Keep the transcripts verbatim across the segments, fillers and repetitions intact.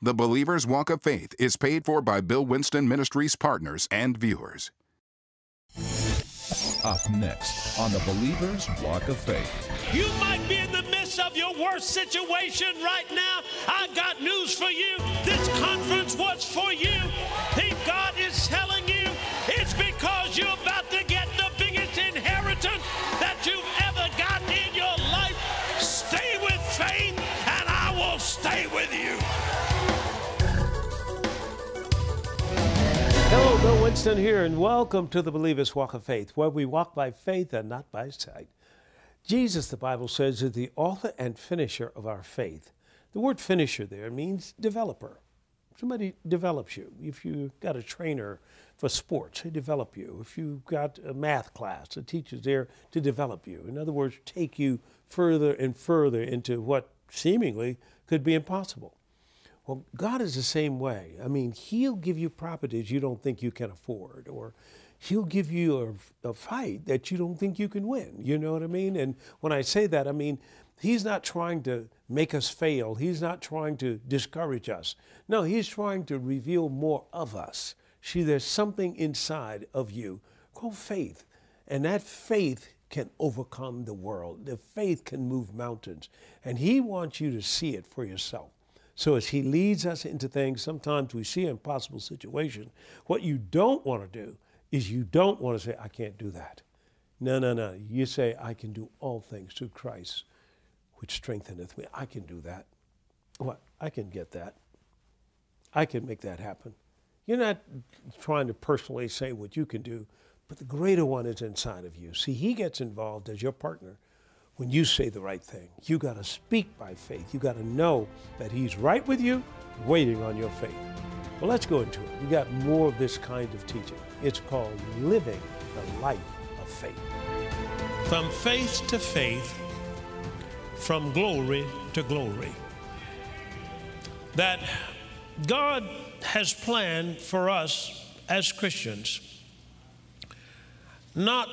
The Believer's Walk of Faith is paid for by Bill Winston Ministries partners and viewers. Up next on The Believer's Walk of Faith. You might be in the midst of your worst situation right now. I got news for you. This conference was for you. Think God is telling you it's because you're about to get the biggest inheritance that you've ever gotten in your life. Stay with faith, and I will stay with you. Hello, Bill Winston here, and welcome to the Believer's Walk of Faith, where we walk by faith and not by sight. Jesus, the Bible says, is the author and finisher of our faith. The word finisher there means developer. Somebody develops you. If you've got a trainer for sports, they develop you. If you've got a math class, a teacher's there to develop you. In other words, take you further and further into what seemingly could be impossible. Well, God is the same way. I mean, He'll give you properties you don't think you can afford, or He'll give you a, a fight that you don't think you can win. You know what I mean? And when I say that, I mean, He's not trying to make us fail. He's not trying to discourage us. No, He's trying to reveal more of us. See, there's something inside of you called faith, and that faith can overcome the world. The faith can move mountains, and He wants you to see it for yourself. So as He leads us into things, sometimes we see an impossible situation. What you don't want to do is you don't want to say, I can't do that. No, no, no. You say, I can do all things through Christ, which strengtheneth me. I can do that. What? I can get that. I can make that happen. You're not trying to personally say what you can do, but the greater one is inside of you. See, He gets involved as your partner. When you say the right thing, you got to speak by faith. You got to know that He's right with you, waiting on your faith. Well, let's go into it. You got more of this kind of teaching. It's called living the life of faith. From faith to faith, from glory to glory. That God has planned for us as Christians not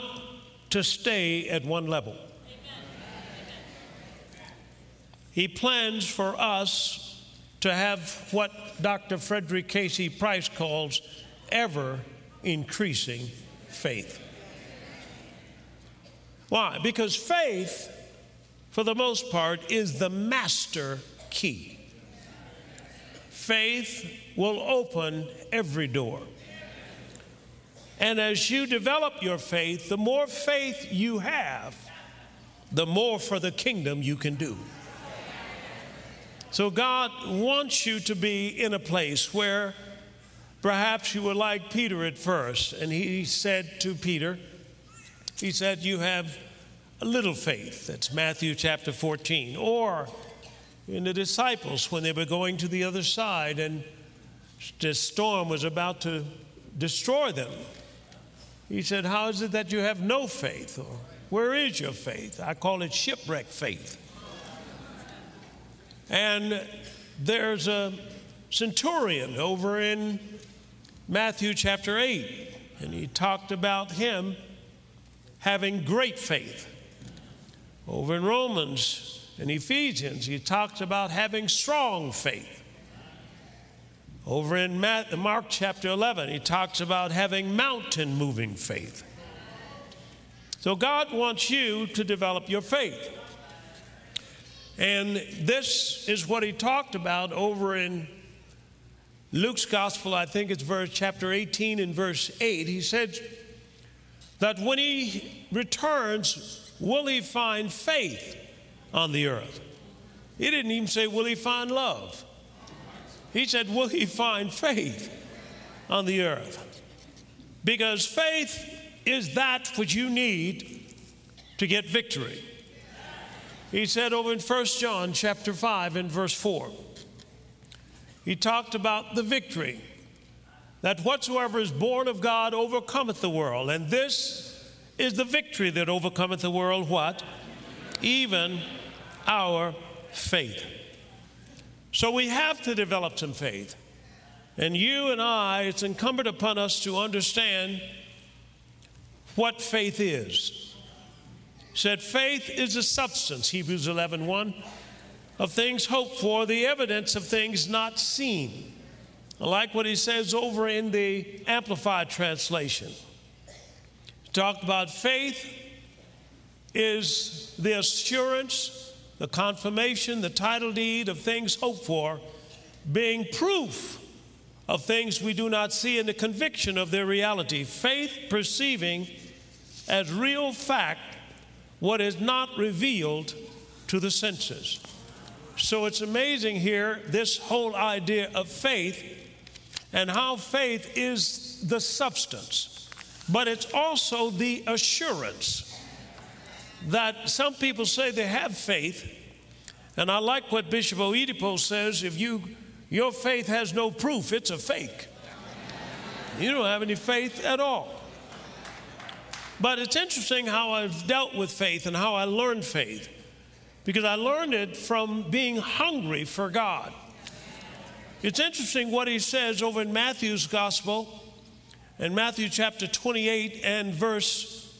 to stay at one level. He plans for us to have what Doctor Frederick Casey Price calls ever-increasing faith. Why? Because faith, for the most part, is the master key. Faith will open every door. And as you develop your faith, the more faith you have, the more for the kingdom you can do. So God wants you to be in a place where perhaps you were like Peter at first. And He said to Peter, He said, you have a little faith. That's Matthew chapter fourteen. Or in the disciples when they were going to the other side and the storm was about to destroy them. He said, how is it that you have no faith? Or where is your faith? I call it shipwreck faith. And there's a centurion over in Matthew chapter eight, and he talked about him having great faith. Over in Romans and Ephesians, he talked about having strong faith. Over in Mark chapter eleven, he talks about having mountain-moving faith. So God wants you to develop your faith. And this is what He talked about over in Luke's gospel, I think it's verse chapter eighteen and verse eight. He said that when He returns, will He find faith on the earth? He didn't even say, will He find love? He said, will He find faith on the earth? Because faith is that which you need to get victory. He said over in First John chapter five and verse four, he talked about the victory, that whatsoever is born of God overcometh the world. And this is the victory that overcometh the world, what? Even our faith. So we have to develop some faith. And you and I, it's incumbent upon us to understand what faith is. Said faith is a substance, Hebrews eleven one, of things hoped for, the evidence of things not seen. I like what he says over in the Amplified Translation. He talked about faith is the assurance, the confirmation, the title deed of things hoped for, being proof of things we do not see and the conviction of their reality. Faith perceiving as real fact what is not revealed to the senses. So it's amazing here, this whole idea of faith and how faith is the substance, but it's also the assurance that some people say they have faith. And I like what Bishop Oedipus says, if you, your faith has no proof, it's a fake. You don't have any faith at all. But it's interesting how I've dealt with faith and how I learned faith, because I learned it from being hungry for God. It's interesting what he says over in Matthew's gospel, in Matthew chapter twenty-eight and verse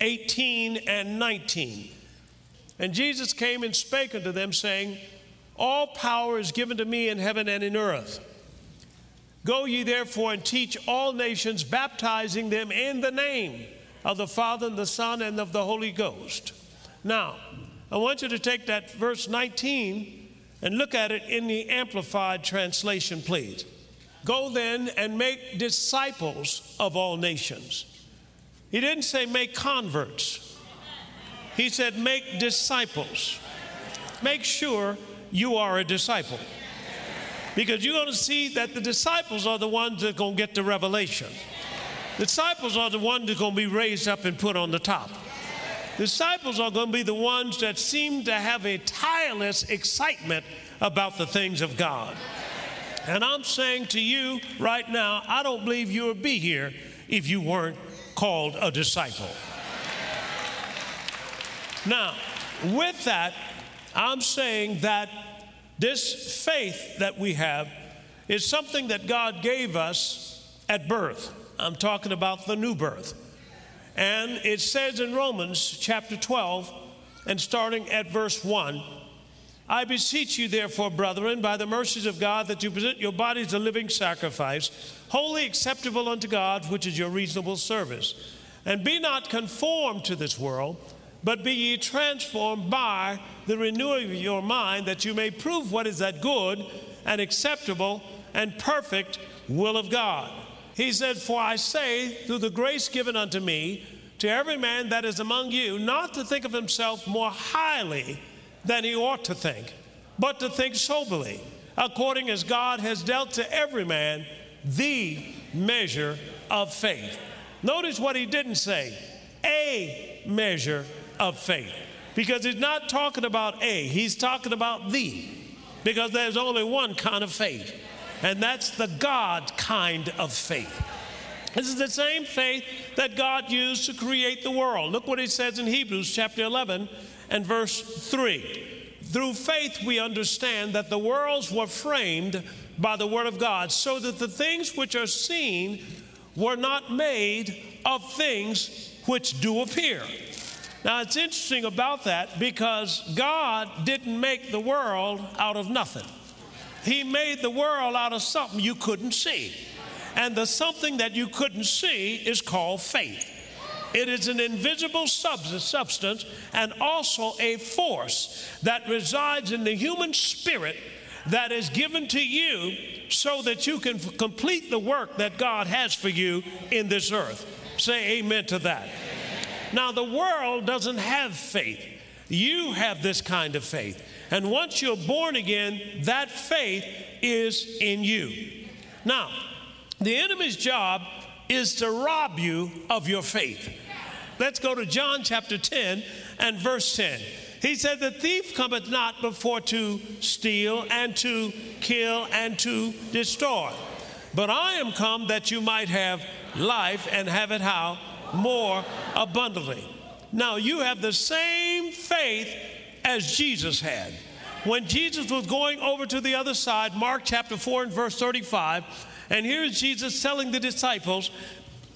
eighteen and nineteen. And Jesus came and spake unto them, saying, all power is given to me in heaven and in earth. Go ye therefore and teach all nations, baptizing them in the name of the Father and the Son and of the Holy Ghost. Now, I want you to take that verse nineteen and look at it in the Amplified Translation, please. Go then and make disciples of all nations. He didn't say make converts. He said make disciples. Make sure you are a disciple, because you're going to see that the disciples are the ones that are going to get the revelation. The disciples are the ones that are going to be raised up and put on the top. Disciples are going to be the ones that seem to have a tireless excitement about the things of God. And I'm saying to you right now, I don't believe you would be here if you weren't called a disciple. Now, with that, I'm saying that this faith that we have is something that God gave us at birth. I'm talking about the new birth. And it says in Romans chapter twelve and starting at verse one, I beseech you therefore, brethren, by the mercies of God, that you present your bodies a living sacrifice, wholly acceptable unto God, which is your reasonable service. And be not conformed to this world, but be ye transformed by the renewing of your mind, that you may prove what is that good and acceptable and perfect will of God. He said, for I say, through the grace given unto me, to every man that is among you, not to think of himself more highly than he ought to think, but to think soberly, according as God has dealt to every man the measure of faith. Notice what he didn't say, a measure of faith, because he's not talking about a, he's talking about the, because there's only one kind of faith. And that's the God kind of faith. This is the same faith that God used to create the world. Look what he says in Hebrews chapter eleven and verse three. Through faith we understand that the worlds were framed by the word of God, so that the things which are seen were not made of things which do appear. Now it's interesting about that, because God didn't make the world out of nothing. He made the world out of something you couldn't see. And the something that you couldn't see is called faith. It is an invisible substance and also a force that resides in the human spirit that is given to you so that you can f- complete the work that God has for you in this earth. Say amen to that. Amen. Now, the world doesn't have faith. You have this kind of faith. And once you're born again, that faith is in you. Now, the enemy's job is to rob you of your faith. Let's go to John chapter ten and verse ten. He said, the thief cometh not before to steal and to kill and to destroy. But I am come that you might have life and have it how? More abundantly. Now, you have the same faith as Jesus had. When Jesus was going over to the other side, Mark chapter four and verse thirty-five, and here is Jesus telling the disciples,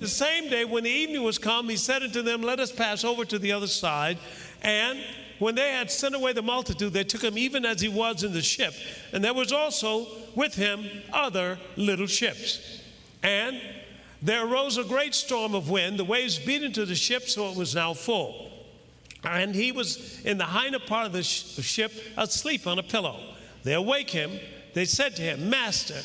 the same day when the evening was come, he said unto them, let us pass over to the other side. And When they had sent away the multitude, they took him even as he was in the ship. And there was also with him other little ships. And there arose a great storm of wind, the waves beat into the ship, so it was now full. And he was in the hinder part of the ship, asleep on a pillow. They awake him. They said to him, Master,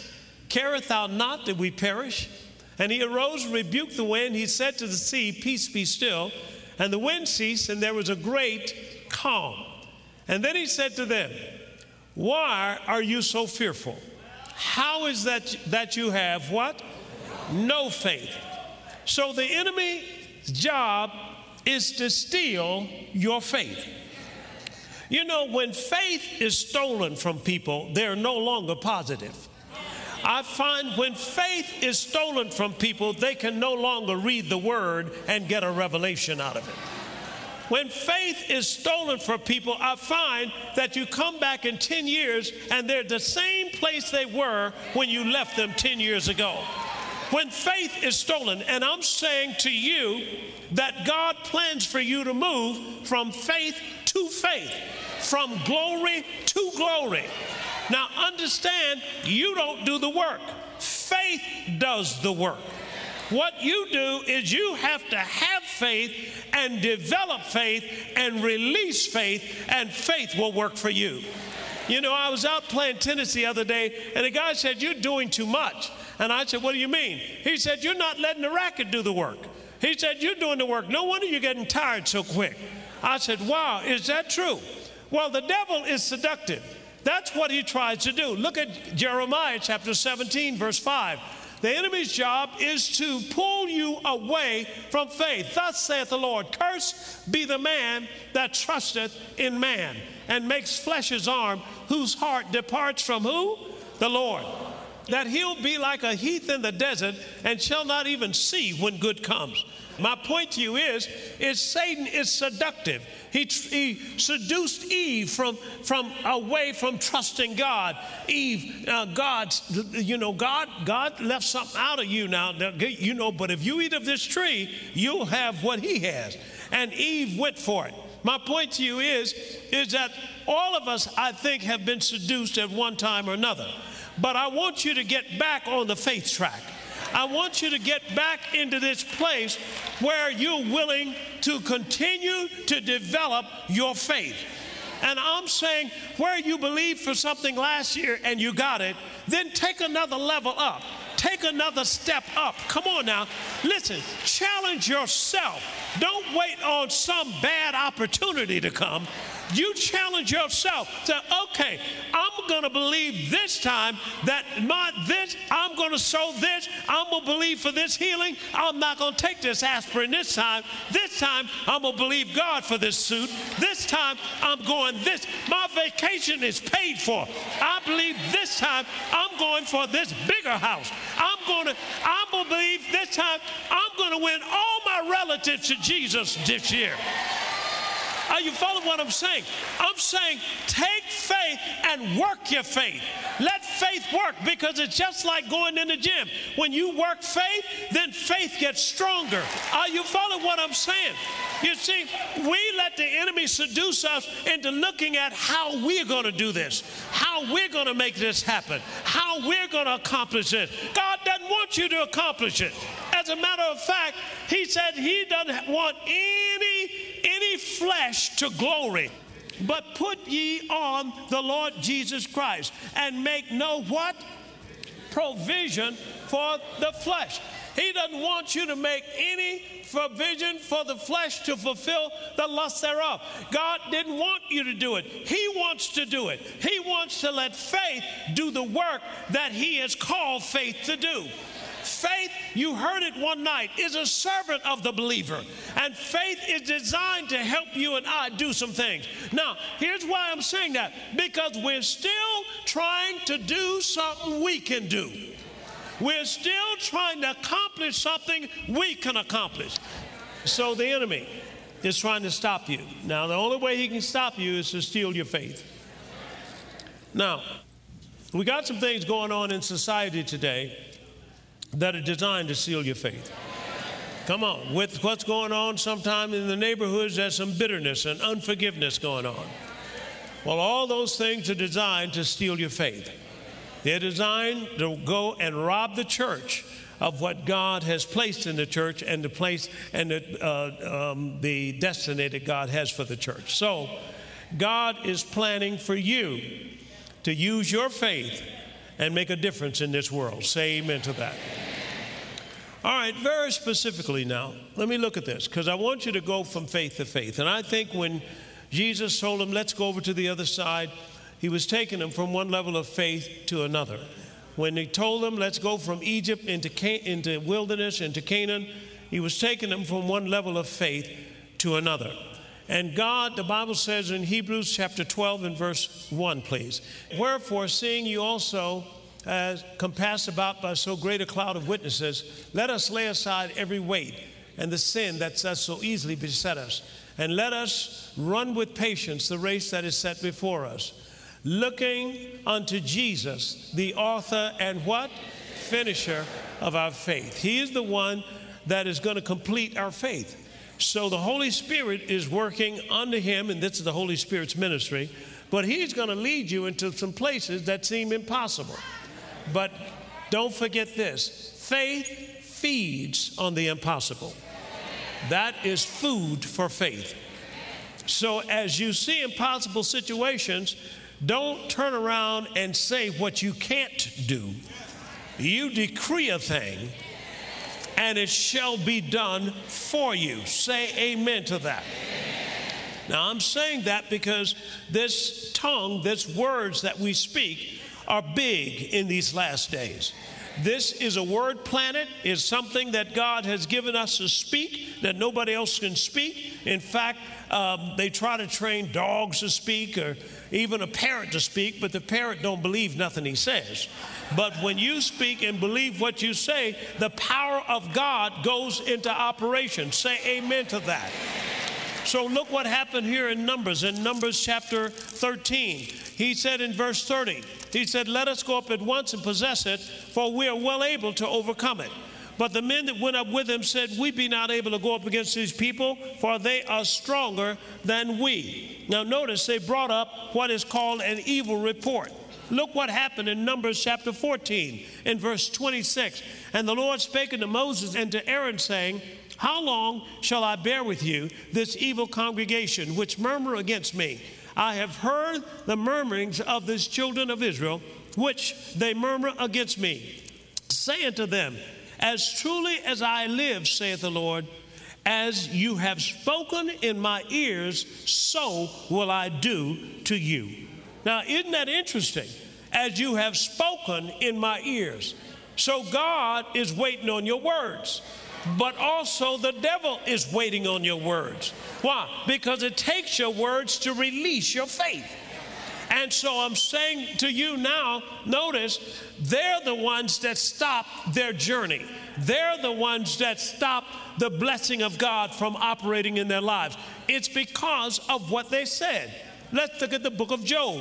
carest thou not that we perish? And he arose, rebuked the wind. He said to the sea, Peace, be still. And the wind ceased, and there was a great calm. And then he said to them, Why are you so fearful? How is that that you have what? No faith. So the enemy's job is to steal your faith. You know, when faith is stolen from people, they're no longer positive. I find when faith is stolen from people, they can no longer read the word and get a revelation out of it. When faith is stolen from people, I find that you come back in ten years and they're the same place they were when you left them ten years ago. When faith is stolen, and I'm saying to you that God plans for you to move from faith to faith, from glory to glory. Now understand, you don't do the work. Faith does the work. What you do is you have to have faith and develop faith and release faith, and faith will work for you. You know, I was out playing tennis the other day, and a guy said, You're doing too much. And I said, What do you mean? He said, You're not letting the racket do the work. He said, You're doing the work. No wonder you're getting tired so quick. I said, Wow, is that true? Well, the devil is seductive. That's what he tries to do. Look at Jeremiah chapter seventeen, verse five. The enemy's job is to pull you away from faith. Thus saith the Lord, Cursed be the man that trusteth in man, and makes flesh his arm, whose heart departs from who? The Lord. That he'll be like a heath in the desert, and shall not even see when good comes. My point to you is, is Satan is seductive. He, he seduced Eve from, from away from trusting God. Eve, uh, God, you know, God, God left something out of you now, you know, but if you eat of this tree, you'll have what he has. And Eve went for it. My point to you is, is that all of us, I think, have been seduced at one time or another. But I want you to get back on the faith track. I want you to get back into this place where you're willing to continue to develop your faith. And I'm saying, where you believed for something last year and you got it, then take another level up. Take another step up. Come on now. Listen, challenge yourself. Don't wait on some bad opportunity to come. You challenge yourself. Say, okay, I'm going to believe this time that my this, I'm going to sow this. I'm going to believe for this healing. I'm not going to take this aspirin this time. This time, I'm going to believe God for this suit. This time, I'm going this. My vacation is paid for. I believe this time, I'm going for this bigger house. I'm going to, I'm going to believe this time, I'm going to win all my relatives to Jesus this year. Are you following what I'm saying? I'm saying take faith and work your faith. Let faith work, because it's just like going in the gym. When you work faith, then faith gets stronger. Are you following what I'm saying? You see, we let the enemy seduce us into looking at how we're going to do this, how we're going to make this happen, how we're going to accomplish it. God doesn't want you to accomplish it. As a matter of fact, he said he doesn't want any any flesh to glory, but put ye on the Lord Jesus Christ, and make no what? Provision for the flesh. He doesn't want you to make any provision for the flesh to fulfill the lust thereof. God didn't want you to do it. He wants to do it. He wants to let faith do the work that he has called faith to do. Faith, you heard it one night, is a servant of the believer. And faith is designed to help you and I do some things. Now, here's why I'm saying that. Because we're still trying to do something we can do. We're still trying to accomplish something we can accomplish. So the enemy is trying to stop you. Now, the only way he can stop you is to steal your faith. Now, we got some things going on in society today that are designed to steal your faith. Come on. With what's going on sometimes in the neighborhoods, there's some bitterness and unforgiveness going on. Well, all those things are designed to steal your faith. They're designed to go and rob the church of what God has placed in the church and the place and the, uh, um, the destiny that God has for the church. So God is planning for you to use your faith and make a difference in this world. Say amen to that. All right, very specifically now, let me look at this, because I want you to go from faith to faith. And I think when Jesus told them, let's go over to the other side, he was taking them from one level of faith to another. When he told them, let's go from Egypt into Can- into wilderness, into Canaan, he was taking them from one level of faith to another. And God, the Bible says in Hebrews chapter twelve and verse one, please. Wherefore, seeing you also as compassed about by so great a cloud of witnesses, let us lay aside every weight and the sin that does so easily beset us. And let us run with patience the race that is set before us. Looking unto Jesus, the author and what? Finisher of our faith. He is the one that is going to complete our faith. So the Holy Spirit is working under him, and this is the Holy Spirit's ministry, but he's going to lead you into some places that seem impossible. But don't forget this, faith feeds on the impossible. That is food for faith. So as you see impossible situations, don't turn around and say what you can't do. You decree a thing, and it shall be done for you. Say amen to that. Amen. Now, I'm saying that because this tongue, this words that we speak are big in these last days. This is a word planet. It's something that God has given us to speak that nobody else can speak. In fact, um, they try to train dogs to speak or even a parrot to speak, but the parrot don't believe nothing he says. But when you speak and believe what you say, the power of God goes into operation. Say amen to that. So look what happened here in Numbers. In Numbers chapter thirteen, he said in verse thirty, he said, let us go up at once and possess it, for we are well able to overcome it. But the men that went up with him said, we be not able to go up against these people, for they are stronger than we. Now notice they brought up what is called an evil report. Look what happened in Numbers chapter fourteen in verse twenty-six. And the Lord spake unto Moses and to Aaron, saying, how long shall I bear with you this evil congregation which murmur against me? I have heard the murmurings of these children of Israel, which they murmur against me. Say unto them, as truly as I live, saith the Lord, as you have spoken in my ears, so will I do to you. Now, isn't that interesting? As you have spoken in my ears. So God is waiting on your words. But also the devil is waiting on your words. Why? Because it takes your words to release your faith. And so I'm saying to you now, notice, they're the ones that stop their journey. They're the ones that stop the blessing of God from operating in their lives. It's because of what they said. Let's look at the book of Job.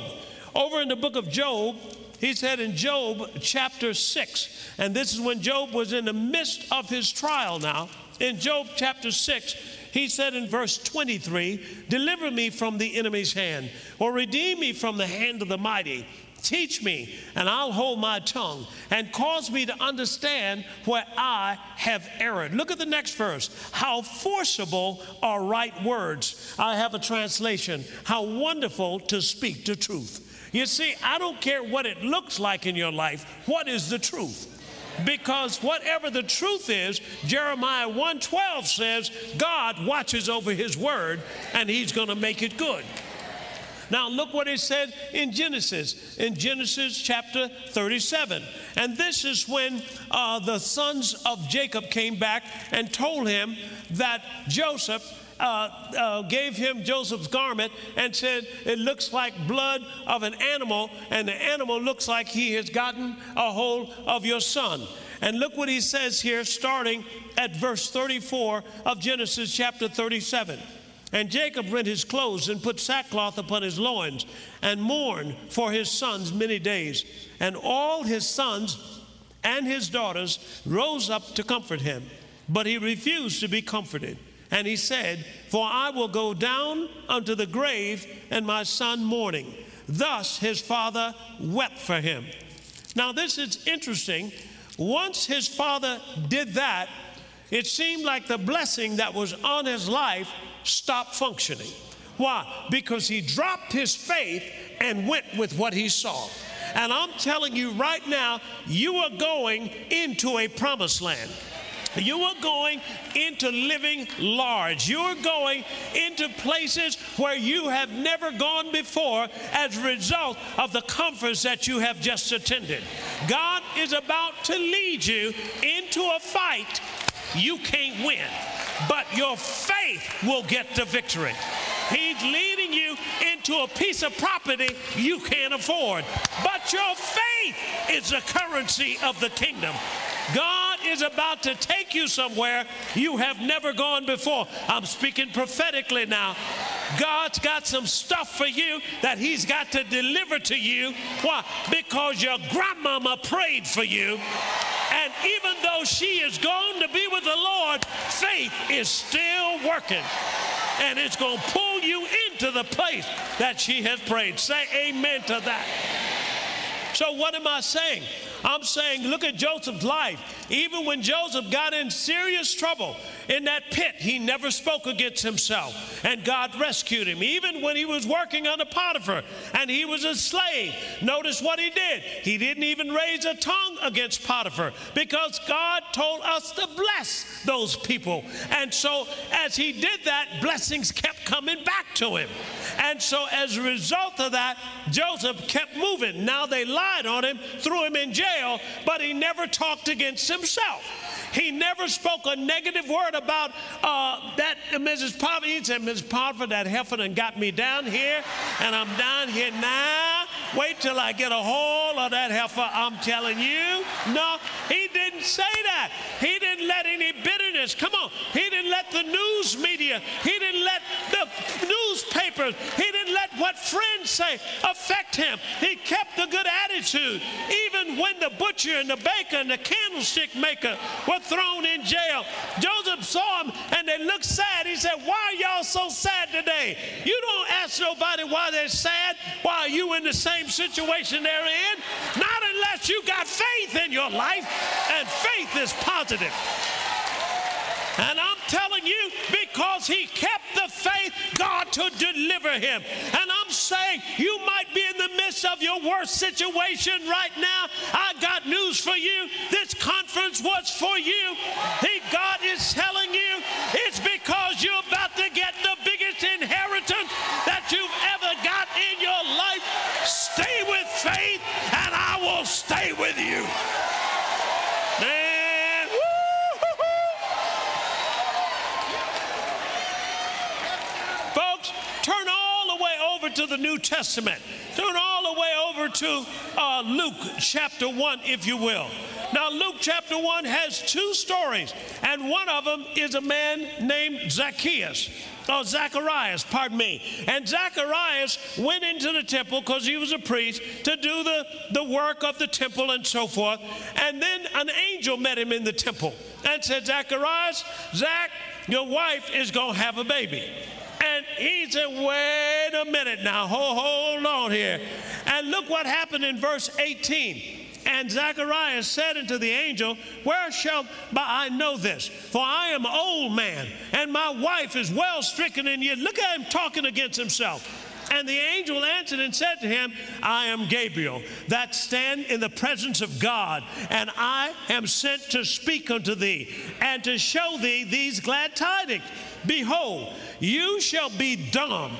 Over in the book of Job, he said in Job chapter six, and this is when Job was in the midst of his trial now. In Job chapter six, he said in verse twenty-three, deliver me from the enemy's hand, or redeem me from the hand of the mighty. Teach me, and I'll hold my tongue, and cause me to understand where I have erred. Look at the next verse. How forcible are right words. I have a translation. How wonderful to speak the truth. You see, I don't care what it looks like in your life. What is the truth? Because whatever the truth is, Jeremiah one twelve says, God watches over his word, and he's going to make it good. Now, look what it said in Genesis, in Genesis chapter thirty-seven. And this is when uh, the sons of Jacob came back and told him that Joseph uh, uh, gave him Joseph's garment and said, it looks like blood of an animal, and the animal looks like he has gotten a hold of your son. And look what he says here, starting at verse thirty-four of Genesis chapter thirty-seven. And Jacob rent his clothes and put sackcloth upon his loins and mourned for his sons many days. And all his sons and his daughters rose up to comfort him. But he refused to be comforted. And he said, for I will go down unto the grave and my son mourning. Thus his father wept for him. Now this is interesting. Once his father did that, it seemed like the blessing that was on his life stopped functioning. Why? Because he dropped his faith and went with what he saw. And I'm telling you right now, you are going into a promised land. You are going into living large. You're going into places where you have never gone before as a result of the conference that you have just attended. God is about to lead you into a fight you can't win, but your faith will get the victory. He's leading you into a piece of property you can't afford, but your faith is the currency of the kingdom. God is about to take you somewhere you have never gone before. I'm speaking prophetically now. God's got some stuff for you that he's got to deliver to you. Why? Because your grandmama prayed for you. And even though she is gone to be with the Lord, faith is still working. And it's going to pull you into the place that she has prayed. Say amen to that. So what am I saying? I'm saying, look at Joseph's life. Even when Joseph got in serious trouble in that pit, he never spoke against himself, and God rescued him. Even when he was working under Potiphar and he was a slave, notice what he did. He didn't even raise a tongue against Potiphar because God told us to bless those people. And so as he did that, blessings kept coming back to him. And so as a result of that, Joseph kept moving. Now they lied on him, threw him in jail. But he never talked against himself. He never spoke a negative word about uh, that Missus Potiphar. He said, Missus Potiphar, that heifer done got me down here, and I'm down here now. Wait till I get a hold of that heifer, I'm telling you. No, he didn't say that. He didn't let any bitterness, come on. He didn't let the news media, he didn't let the newspapers, he didn't let what friends say affect him. He kept a good attitude. Even when the butcher and the baker and the candlestick maker were thrown in jail, Joseph saw him and they looked sad. He said, why are y'all so sad today? You don't ask nobody why they're sad. Why are you in the same situation they're in? Not unless you got faith in your life, and faith is positive. And I'm telling you, because he kept the faith, God to deliver him. And I'm saying, you might be in the midst of your worst situation right now. I got news for you. This conference was for you. He, God is telling you, it's because you're about to get the biggest inheritance that you've ever got in your life. Stay with faith, and I will stay with you. To the New Testament. Turn all the way over to uh, Luke chapter one, if you will. Now, Luke chapter one has two stories, and one of them is a man named Zacchaeus. Oh, Zacharias, pardon me. And Zacharias went into the temple because he was a priest to do the, the work of the temple and so forth. And then an angel met him in the temple and said, Zacharias, Zach, your wife is going to have a baby. And he said, wait a minute now, hold, hold on here. And look what happened in verse eighteen. And Zacharias said unto the angel, where shall I know this? For I am an old man, and my wife is well stricken in years. Look at him talking against himself. And the angel answered and said to him, I am Gabriel, that stand in the presence of God, and I am sent to speak unto thee, and to show thee these glad tidings. Behold, you shall be dumb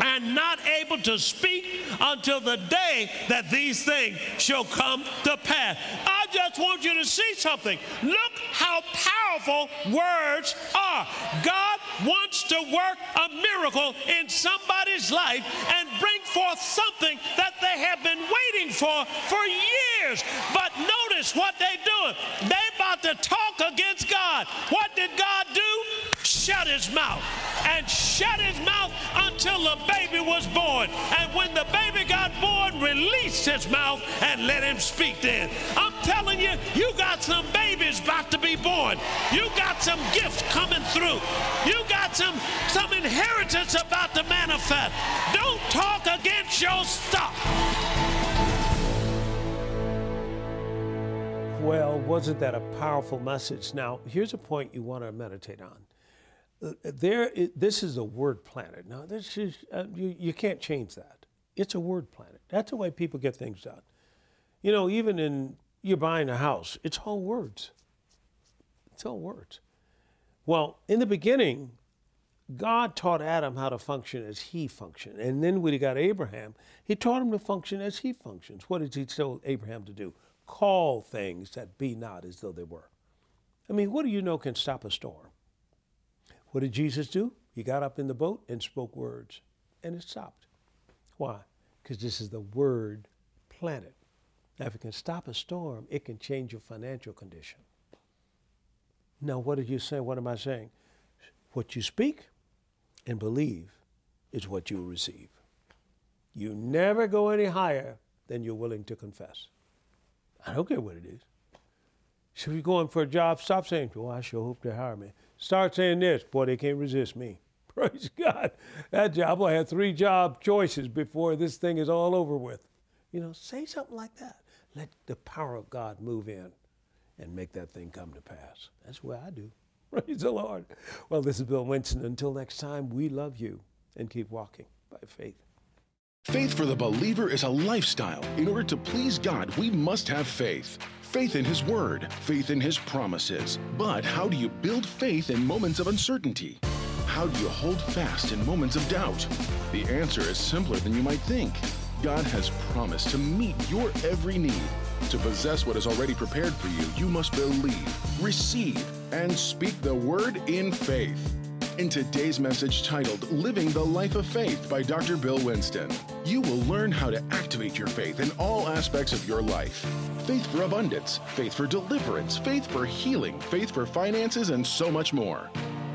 and not able to speak until the day that these things shall come to pass. I just want you to see something. Look how powerful words are. God wants to work a miracle in somebody's life and bring forth something that they have been waiting for for years. But notice what they're doing. They're about to talk against God. What did God do? Shut his mouth, and shut his mouth until the baby was born. And when the baby got born, released his mouth and let him speak then. I'm telling you, you got some babies about to be born. God. You got some gift coming through. You got some, some inheritance about to manifest. Don't talk against your stuff. Well, wasn't that a powerful message? Now, here's a point you want to meditate on. There, this is a word planet. Now, this is uh, you, you can't change that. It's a word planet. That's the way people get things done. You know, even in you're buying a house, it's all words. It's all words. Well, in the beginning, God taught Adam how to function as he functioned. And then when he got Abraham, he taught him to function as he functions. What did he tell Abraham to do? Call things that be not as though they were. I mean, what do you know can stop a storm? What did Jesus do? He got up in the boat and spoke words, and it stopped. Why? Because this is the word planet. Now, if it can stop a storm, it can change your financial condition. Now, what did you say? What am I saying? What you speak and believe is what you receive. You never go any higher than you're willing to confess. I don't care what it is. So if you're going for a job, stop saying, "Oh, I sure hope they hire me." Start saying this, "Boy, they can't resist me." Praise God. That job, I had three job choices before this thing is all over with. You know, say something like that. Let the power of God move in and make that thing come to pass. That's what I do. Praise the Lord. Well, this is Bill Winston. Until next time, we love you and keep walking by faith. Faith for the believer is a lifestyle. In order to please God, we must have faith. Faith in His Word, faith in His promises. But how do you build faith in moments of uncertainty? How do you hold fast in moments of doubt? The answer is simpler than you might think. God has promised to meet your every need. To possess what is already prepared for you, you must believe, receive, and speak the word in faith. In today's message titled, Living the Life of Faith by Doctor Bill Winston, you will learn how to activate your faith in all aspects of your life. Faith for abundance, faith for deliverance, faith for healing, faith for finances, and so much more.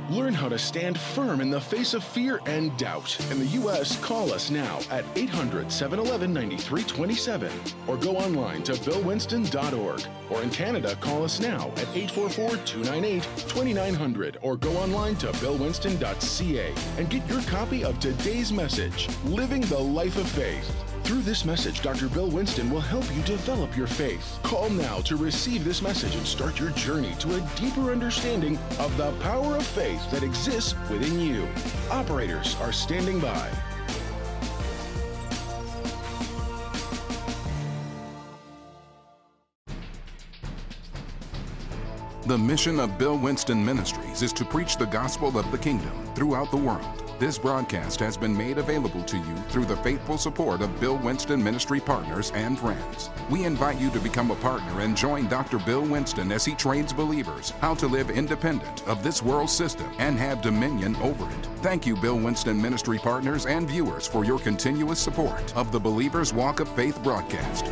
Learn how to stand firm in the face of fear and doubt. In the U S, call us now at eight hundred, seven eleven, ninety-three twenty-seven or go online to bill winston dot org. Or in Canada, call us now at eight four four, two nine eight, two nine zero zero or go online to bill winston dot c a and get your copy of today's message, Living the Life of Faith. Through this message, Doctor Bill Winston will help you develop your faith. Call now to receive this message and start your journey to a deeper understanding of the power of faith that exists within you. Operators are standing by. The mission of Bill Winston Ministries is to preach the gospel of the kingdom throughout the world. This broadcast has been made available to you through the faithful support of Bill Winston Ministry partners and friends. We invite you to become a partner and join Doctor Bill Winston as he trains believers how to live independent of this world system and have dominion over it. Thank you, Bill Winston Ministry partners and viewers, for your continuous support of the Believer's Walk of Faith broadcast.